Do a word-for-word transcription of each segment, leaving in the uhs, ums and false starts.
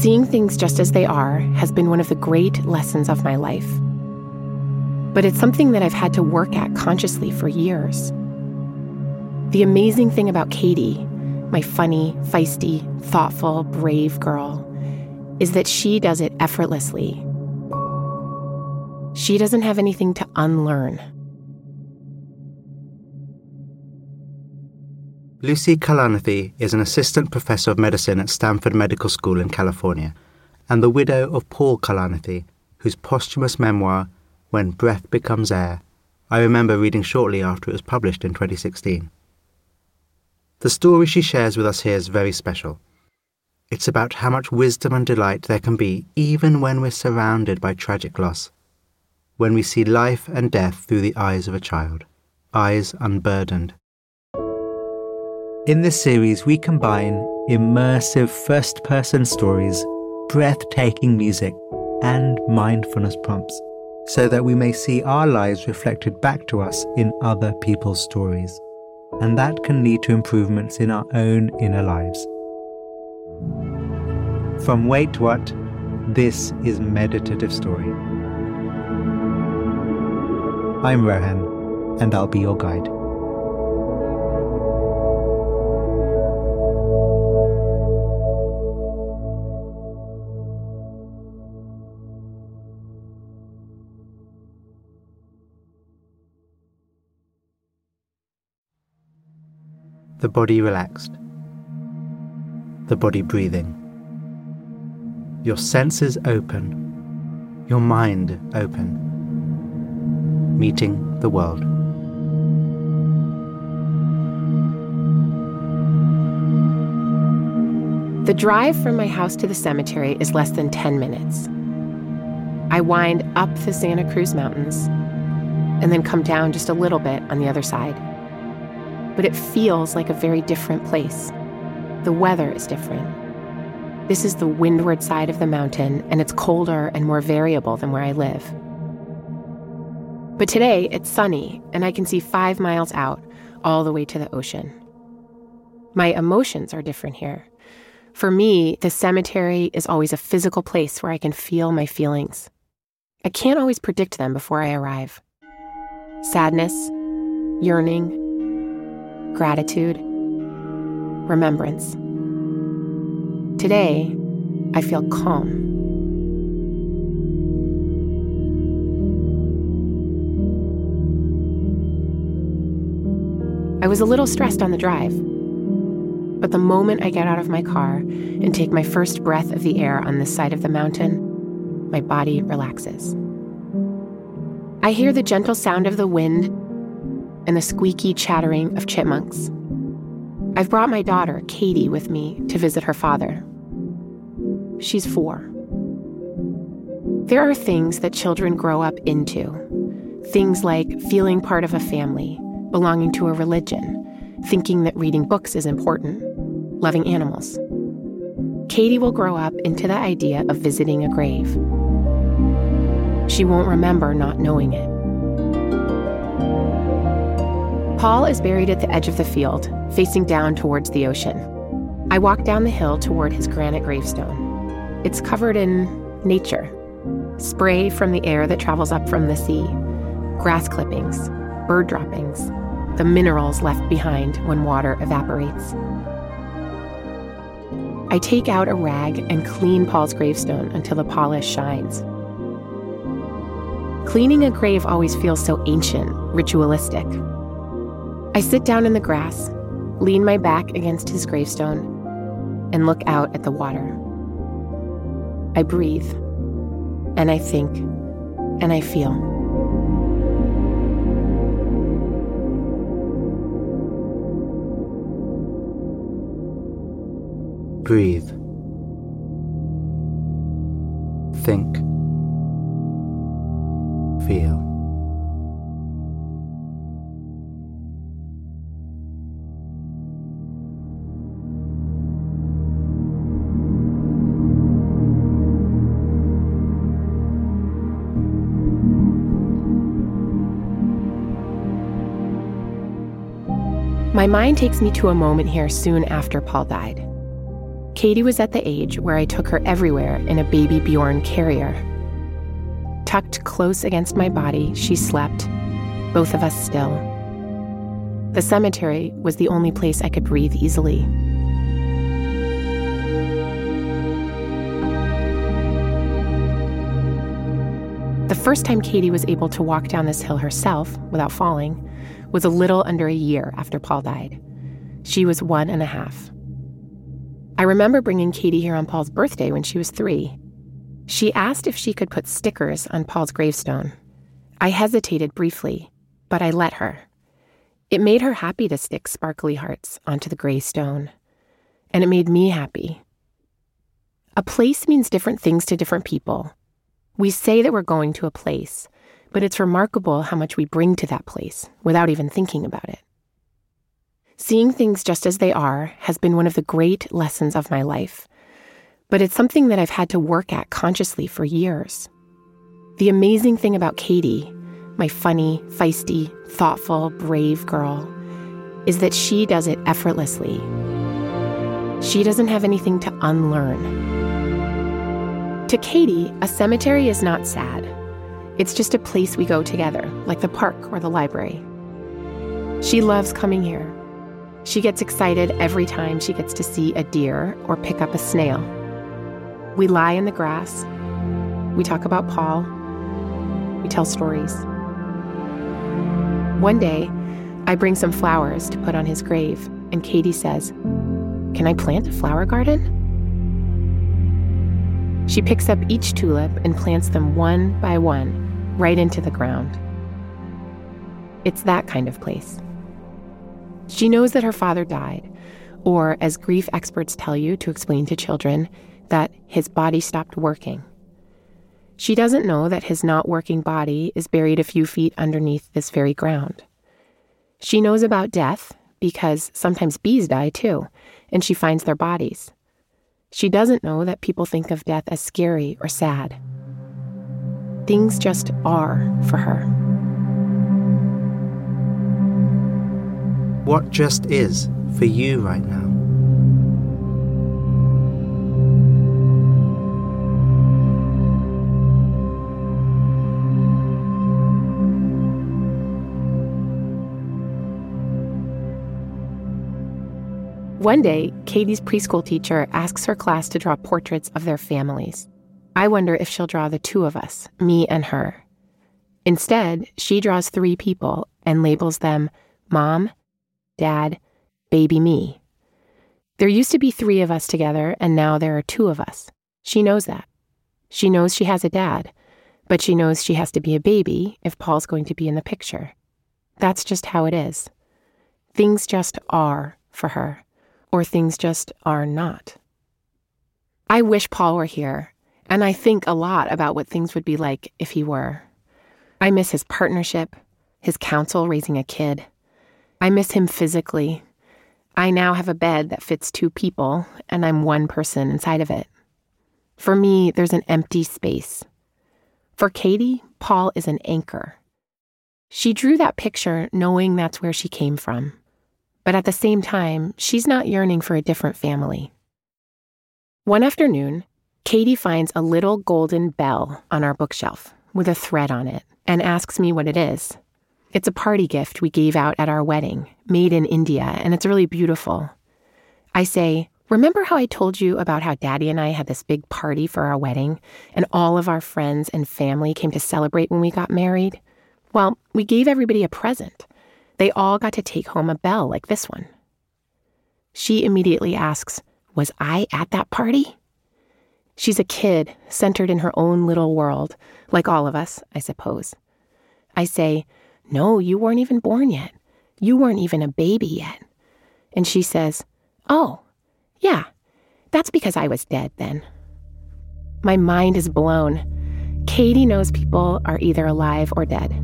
Seeing things just as they are has been one of the great lessons of my life. But it's something that I've had to work at consciously for years. The amazing thing about Cady, my funny, feisty, thoughtful, brave girl, is that she does it effortlessly. She doesn't have anything to unlearn. Lucy Kalanithi is an assistant professor of medicine at Stanford Medical School in California and the widow of Paul Kalanithi, whose posthumous memoir, When Breath Becomes Air, I remember reading shortly after it was published in twenty sixteen. The story she shares with us here is very special. It's about how much wisdom and delight there can be even when we're surrounded by tragic loss, when we see life and death through the eyes of a child, eyes unburdened. In this series, we combine immersive first-person stories, breathtaking music, and mindfulness prompts so that we may see our lives reflected back to us in other people's stories. And that can lead to improvements in our own inner lives. From Wait What, this is Meditative Story. I'm Rohan, and I'll be your guide. The body relaxed. The body breathing. Your senses open. Your mind open. Meeting the world. The drive from my house to the cemetery is less than ten minutes. I wind up the Santa Cruz Mountains and then come down just a little bit on the other side. But it feels like a very different place. The weather is different. This is the windward side of the mountain, and it's colder and more variable than where I live. But today, it's sunny, and I can see five miles out, all the way to the ocean. My emotions are different here. For me, the cemetery is always a physical place where I can feel my feelings. I can't always predict them before I arrive. Sadness, yearning, gratitude, remembrance. Today, I feel calm. I was a little stressed on the drive, but the moment I get out of my car and take my first breath of the air on this side of the mountain, my body relaxes. I hear the gentle sound of the wind and the squeaky chattering of chipmunks. I've brought my daughter, Katie, with me to visit her father. She's four. There are things that children grow up into. Things like feeling part of a family, belonging to a religion, thinking that reading books is important, loving animals. Katie will grow up into the idea of visiting a grave. She won't remember not knowing it. Paul is buried at the edge of the field, facing down towards the ocean. I walk down the hill toward his granite gravestone. It's covered in nature. Spray from the air that travels up from the sea, grass clippings, bird droppings, the minerals left behind when water evaporates. I take out a rag and clean Paul's gravestone until the polish shines. Cleaning a grave always feels so ancient, ritualistic. I sit down in the grass, lean my back against his gravestone, and look out at the water. I breathe, and I think, and I feel. Breathe. Think. Feel. My mind takes me to a moment here soon after Paul died. Cady was at the age where I took her everywhere in a baby Bjorn carrier. Tucked close against my body, she slept, both of us still. The cemetery was the only place I could breathe easily. The first time Cady was able to walk down this hill herself, without falling, was a little under a year after Paul died. She was one and a half. I remember bringing Cady here on Paul's birthday when she was three. She asked if she could put stickers on Paul's gravestone. I hesitated briefly, but I let her. It made her happy to stick sparkly hearts onto the gray stone. And it made me happy. A place means different things to different people. We say that we're going to a place, but it's remarkable how much we bring to that place without even thinking about it. Seeing things just as they are has been one of the great lessons of my life, but it's something that I've had to work at consciously for years. The amazing thing about Cady, my funny, feisty, thoughtful, brave girl, is that she does it effortlessly. She doesn't have anything to unlearn. To Cady, a cemetery is not sad. It's just a place we go together, like the park or the library. She loves coming here. She gets excited every time she gets to see a deer or pick up a snail. We lie in the grass. We talk about Paul. We tell stories. One day, I bring some flowers to put on his grave, and Cady says, "Can I plant a flower garden?" She picks up each tulip and plants them one by one, right into the ground. It's that kind of place. She knows that her father died, or as grief experts tell you to explain to children, that his body stopped working. She doesn't know that his not working body is buried a few feet underneath this very ground. She knows about death because sometimes bees die too, and she finds their bodies. She doesn't know that people think of death as scary or sad. Things just are for her. What just is for you right now? One day, Cady's preschool teacher asks her class to draw portraits of their families. I wonder if she'll draw the two of us, me and her. Instead, she draws three people and labels them Mom, Dad, Baby Me. There used to be three of us together, and now there are two of us. She knows that. She knows she has a dad, but she knows she has to be a baby if Paul's going to be in the picture. That's just how it is. Things just are for her. Or things just are not. I wish Paul were here, and I think a lot about what things would be like if he were. I miss his partnership, his counsel raising a kid. I miss him physically. I now have a bed that fits two people, and I'm one person inside of it. For me, there's an empty space. For Cady, Paul is an anchor. She drew that picture knowing that's where she came from. But at the same time, she's not yearning for a different family. One afternoon, Cady finds a little golden bell on our bookshelf with a thread on it and asks me what it is. It's a party gift we gave out at our wedding, made in India, and it's really beautiful. I say, "Remember how I told you about how Daddy and I had this big party for our wedding, and all of our friends and family came to celebrate when we got married? Well, we gave everybody a present. They all got to take home a bell like this one." She immediately asks, "Was I at that party?" She's a kid, centered in her own little world, like all of us, I suppose. I say, "No, you weren't even born yet. You weren't even a baby yet." And she says, "Oh, yeah, that's because I was dead then." My mind is blown. Cady knows people are either alive or dead.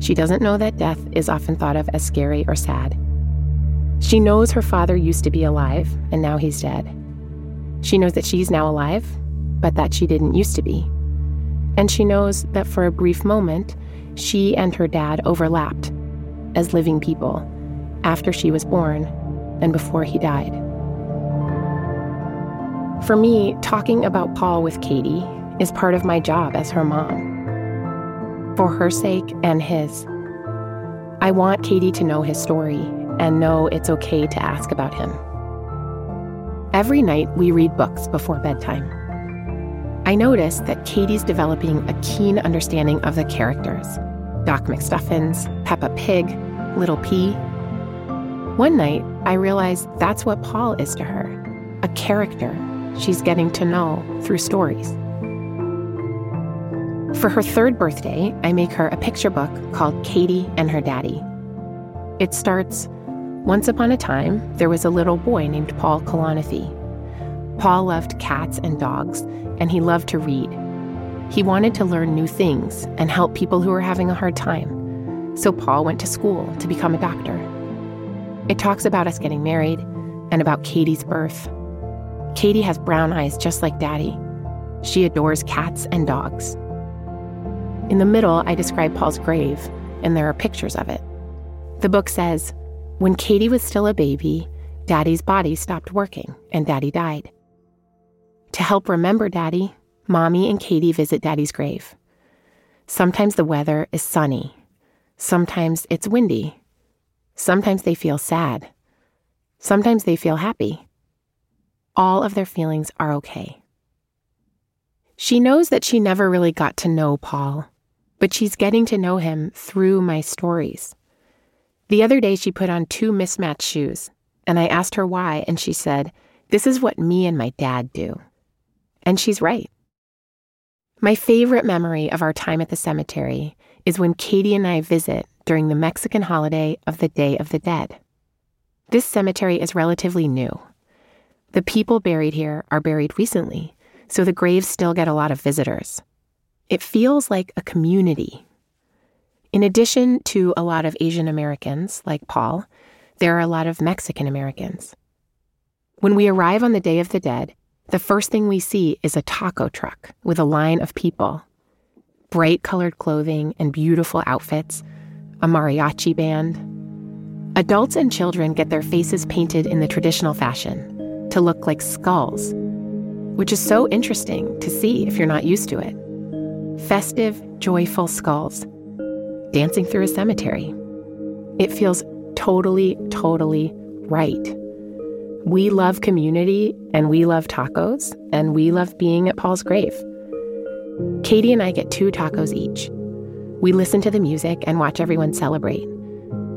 She doesn't know that death is often thought of as scary or sad. She knows her father used to be alive, and now he's dead. She knows that she's now alive, but that she didn't used to be. And she knows that for a brief moment, she and her dad overlapped as living people after she was born and before he died. For me, talking about Paul with Katie is part of my job as her mom. For her sake and his. I want Katie to know his story and know it's okay to ask about him. Every night we read books before bedtime. I notice that Katie's developing a keen understanding of the characters. Doc McStuffins, Peppa Pig, Little P. One night, I realized that's what Paul is to her, a character she's getting to know through stories. For her third birthday, I make her a picture book called Cady and Her Daddy. It starts, once upon a time, there was a little boy named Paul Kalanithi. Paul loved cats and dogs, and he loved to read. He wanted to learn new things and help people who were having a hard time. So Paul went to school to become a doctor. It talks about us getting married and about Katie's birth. Katie has brown eyes just like Daddy. She adores cats and dogs. In the middle, I describe Paul's grave, and there are pictures of it. The book says, when Katie was still a baby, Daddy's body stopped working and Daddy died. To help remember Daddy, Mommy and Katie visit Daddy's grave. Sometimes the weather is sunny. Sometimes it's windy. Sometimes they feel sad. Sometimes they feel happy. All of their feelings are okay. She knows that she never really got to know Paul, but she's getting to know him through my stories. The other day she put on two mismatched shoes, and I asked her why, and she said, "This is what me and my dad do." And she's right. My favorite memory of our time at the cemetery is when Katie and I visit during the Mexican holiday of the Day of the Dead. This cemetery is relatively new. The people buried here are buried recently, so the graves still get a lot of visitors. It feels like a community. In addition to a lot of Asian Americans, like Paul, there are a lot of Mexican Americans. When we arrive on the Day of the Dead, the first thing we see is a taco truck with a line of people. Bright colored clothing and beautiful outfits, a mariachi band. Adults and children get their faces painted in the traditional fashion to look like skulls, which is so interesting to see if you're not used to it. Festive, joyful skulls, dancing through a cemetery. It feels totally, totally right. We love community, and we love tacos, and we love being at Paul's grave. Katie and I get two tacos each. We listen to the music and watch everyone celebrate.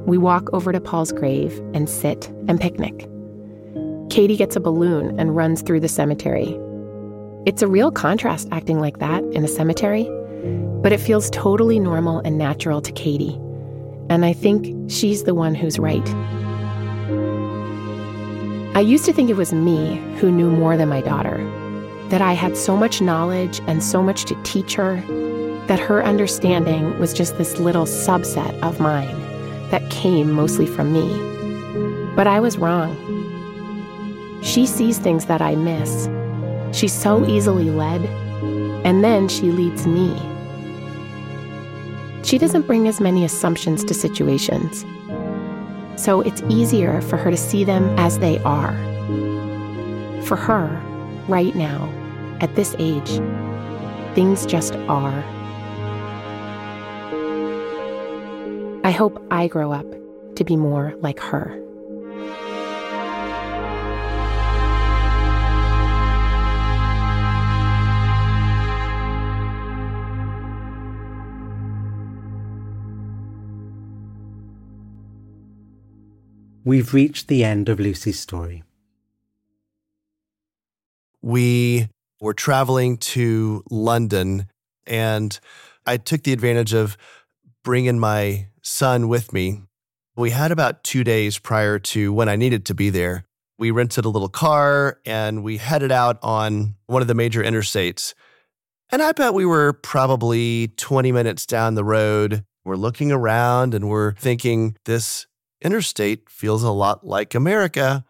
We walk over to Paul's grave and sit and picnic. Katie gets a balloon and runs through the cemetery. It's a real contrast acting like that in a cemetery, but it feels totally normal and natural to Katie. And I think she's the one who's right. I used to think it was me who knew more than my daughter, that I had so much knowledge and so much to teach her, that her understanding was just this little subset of mine that came mostly from me. But I was wrong. She sees things that I miss. She's so easily led, and then she leads me. She doesn't bring as many assumptions to situations. So it's easier for her to see them as they are. For her, right now, at this age, things just are. I hope I grow up to be more like her. We've reached the end of Lucy's story. We were traveling to London, and I took the advantage of bringing my son with me. We had about two days prior to when I needed to be there. We rented a little car, and we headed out on one of the major interstates. And I bet we were probably twenty minutes down the road. We're looking around, and we're thinking, this interstate feels a lot like America.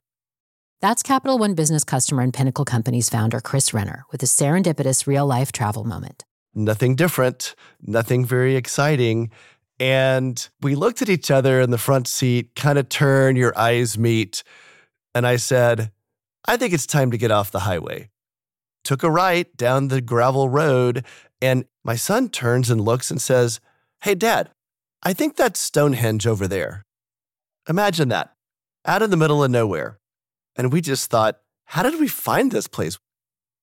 That's Capital One business customer and Pinnacle Companies founder Chris Renner with a serendipitous real-life travel moment. Nothing different, nothing very exciting. And we looked at each other in the front seat, kind of turn, your eyes meet. And I said, I think it's time to get off the highway. took a right down the gravel road, and my son turns and looks and says, "Hey, Dad, I think that's Stonehenge over there." Imagine that, out in the middle of nowhere. And we just thought, how did we find this place?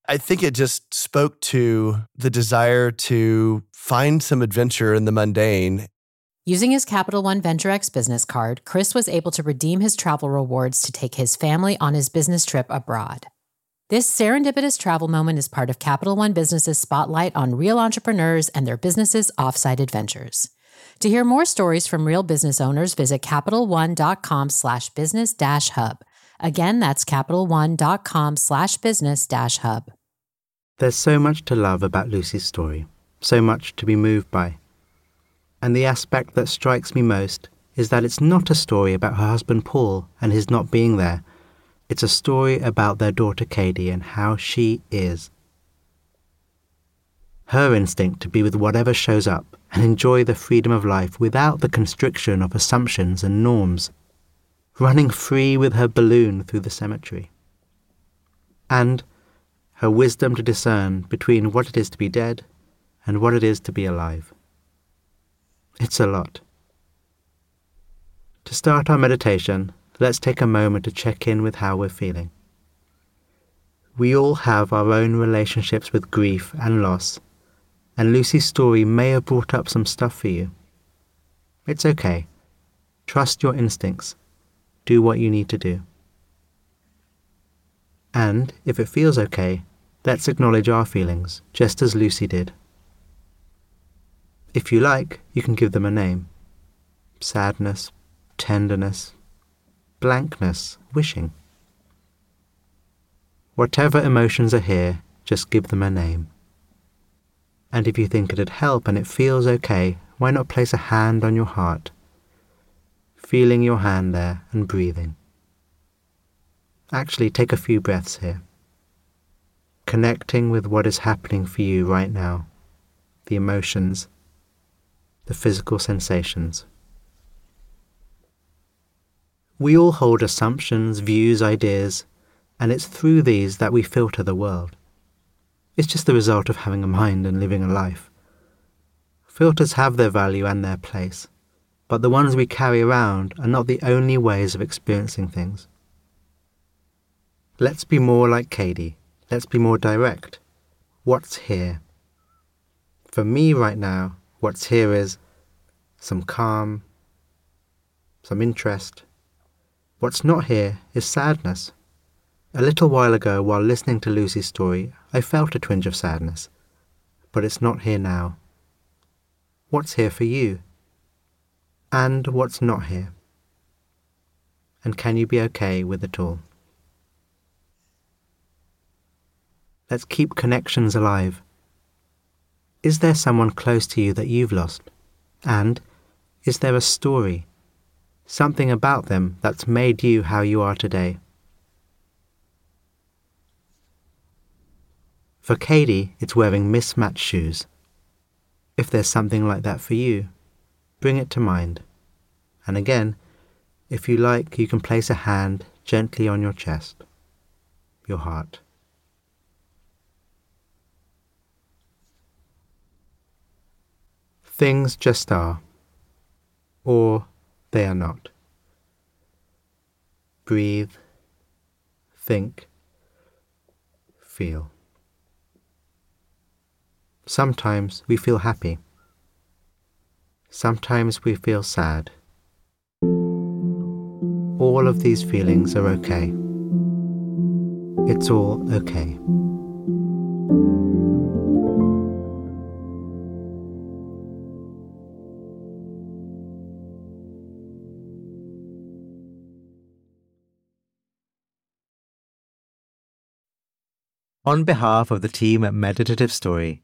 I think it just spoke to the desire to find some adventure in the mundane. Using his Capital One Venture X business card, Chris was able to redeem his travel rewards to take his family on his business trip abroad. This serendipitous travel moment is part of Capital One Business's spotlight on real entrepreneurs and their businesses' offsite adventures. To hear more stories from real business owners, visit CapitalOne.com slash business dash hub. Again, that's CapitalOne.com slash business dash hub. There's so much to love about Lucy's story, so much to be moved by. And the aspect that strikes me most is that it's not a story about her husband Paul and his not being there. It's a story about their daughter Cady and how she is. Her instinct to be with whatever shows up and enjoy the freedom of life without the constriction of assumptions and norms. Running free with her balloon through the cemetery. And her wisdom to discern between what it is to be dead and what it is to be alive. It's a lot. To start our meditation, let's take a moment to check in with how we're feeling. We all have our own relationships with grief and loss, and Lucy's story may have brought up some stuff for you. It's okay. Trust your instincts. Do what you need to do. And, if it feels okay, let's acknowledge our feelings, just as Lucy did. If you like, you can give them a name. Sadness, tenderness, blankness, wishing. Whatever emotions are here, just give them a name. And if you think it'd help and it feels okay, why not place a hand on your heart? Feeling your hand there and breathing. Actually, take a few breaths here. Connecting with what is happening for you right now. The emotions, the physical sensations. We all hold assumptions, views, ideas, and it's through these that we filter the world. It's just the result of having a mind and living a life. Filters have their value and their place. But the ones we carry around are not the only ways of experiencing things. Let's be more like Cady. Let's be more direct. What's here? For me right now, what's here is some calm, some interest. What's not here is sadness. A little while ago, while listening to Lucy's story, I felt a twinge of sadness. But it's not here now. What's here for you? And what's not here? And can you be okay with it all? Let's keep connections alive. Is there someone close to you that you've lost? And is there a story, something about them that's made you how you are today? For Cady, it's wearing mismatched shoes. If there's something like that for you, bring it to mind. And again, if you like, you can place a hand gently on your chest, your heart. Things just are, or they are not. Breathe, think, feel. Sometimes we feel happy. Sometimes we feel sad. All of these feelings are okay. It's all okay. On behalf of the team at Meditative Story,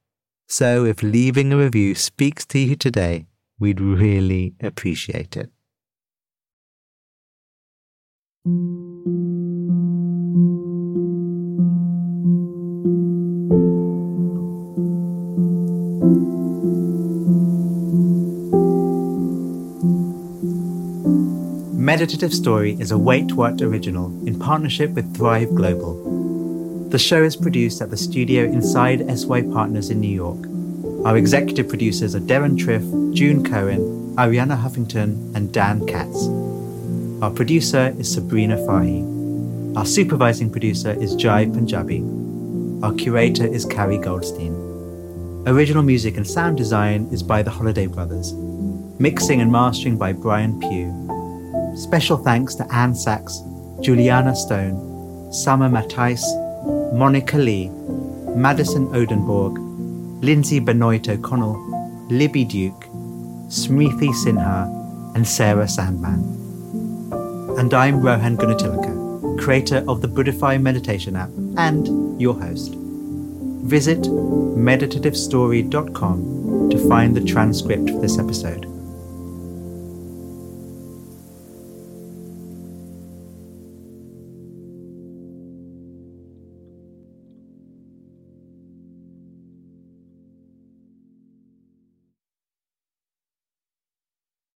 So if leaving a review speaks to you today, we'd really appreciate it. Meditative Story is a Wait What original in partnership with Thrive Global. The show is produced at the studio inside S Y Partners in New York. Our executive producers are Darren Triff, June Cohen, Arianna Huffington, and Dan Katz. Our producer is Sabrina Fahy. Our supervising producer is Jai Punjabi. Our curator is Carrie Goldstein. Original music and sound design is by the Holiday Brothers. Mixing and mastering by Brian Pugh. Special thanks to Anne Sachs, Juliana Stone, Summer Matisse, Monica Lee, Madison Odenborg, Lindsay Benoit O'Connell, Libby Duke, Smriti Sinha, and Sarah Sandman. And I'm Rohan Gunatilaka, creator of the Buddhify meditation app and your host. Visit meditative story dot com to find the transcript for this episode.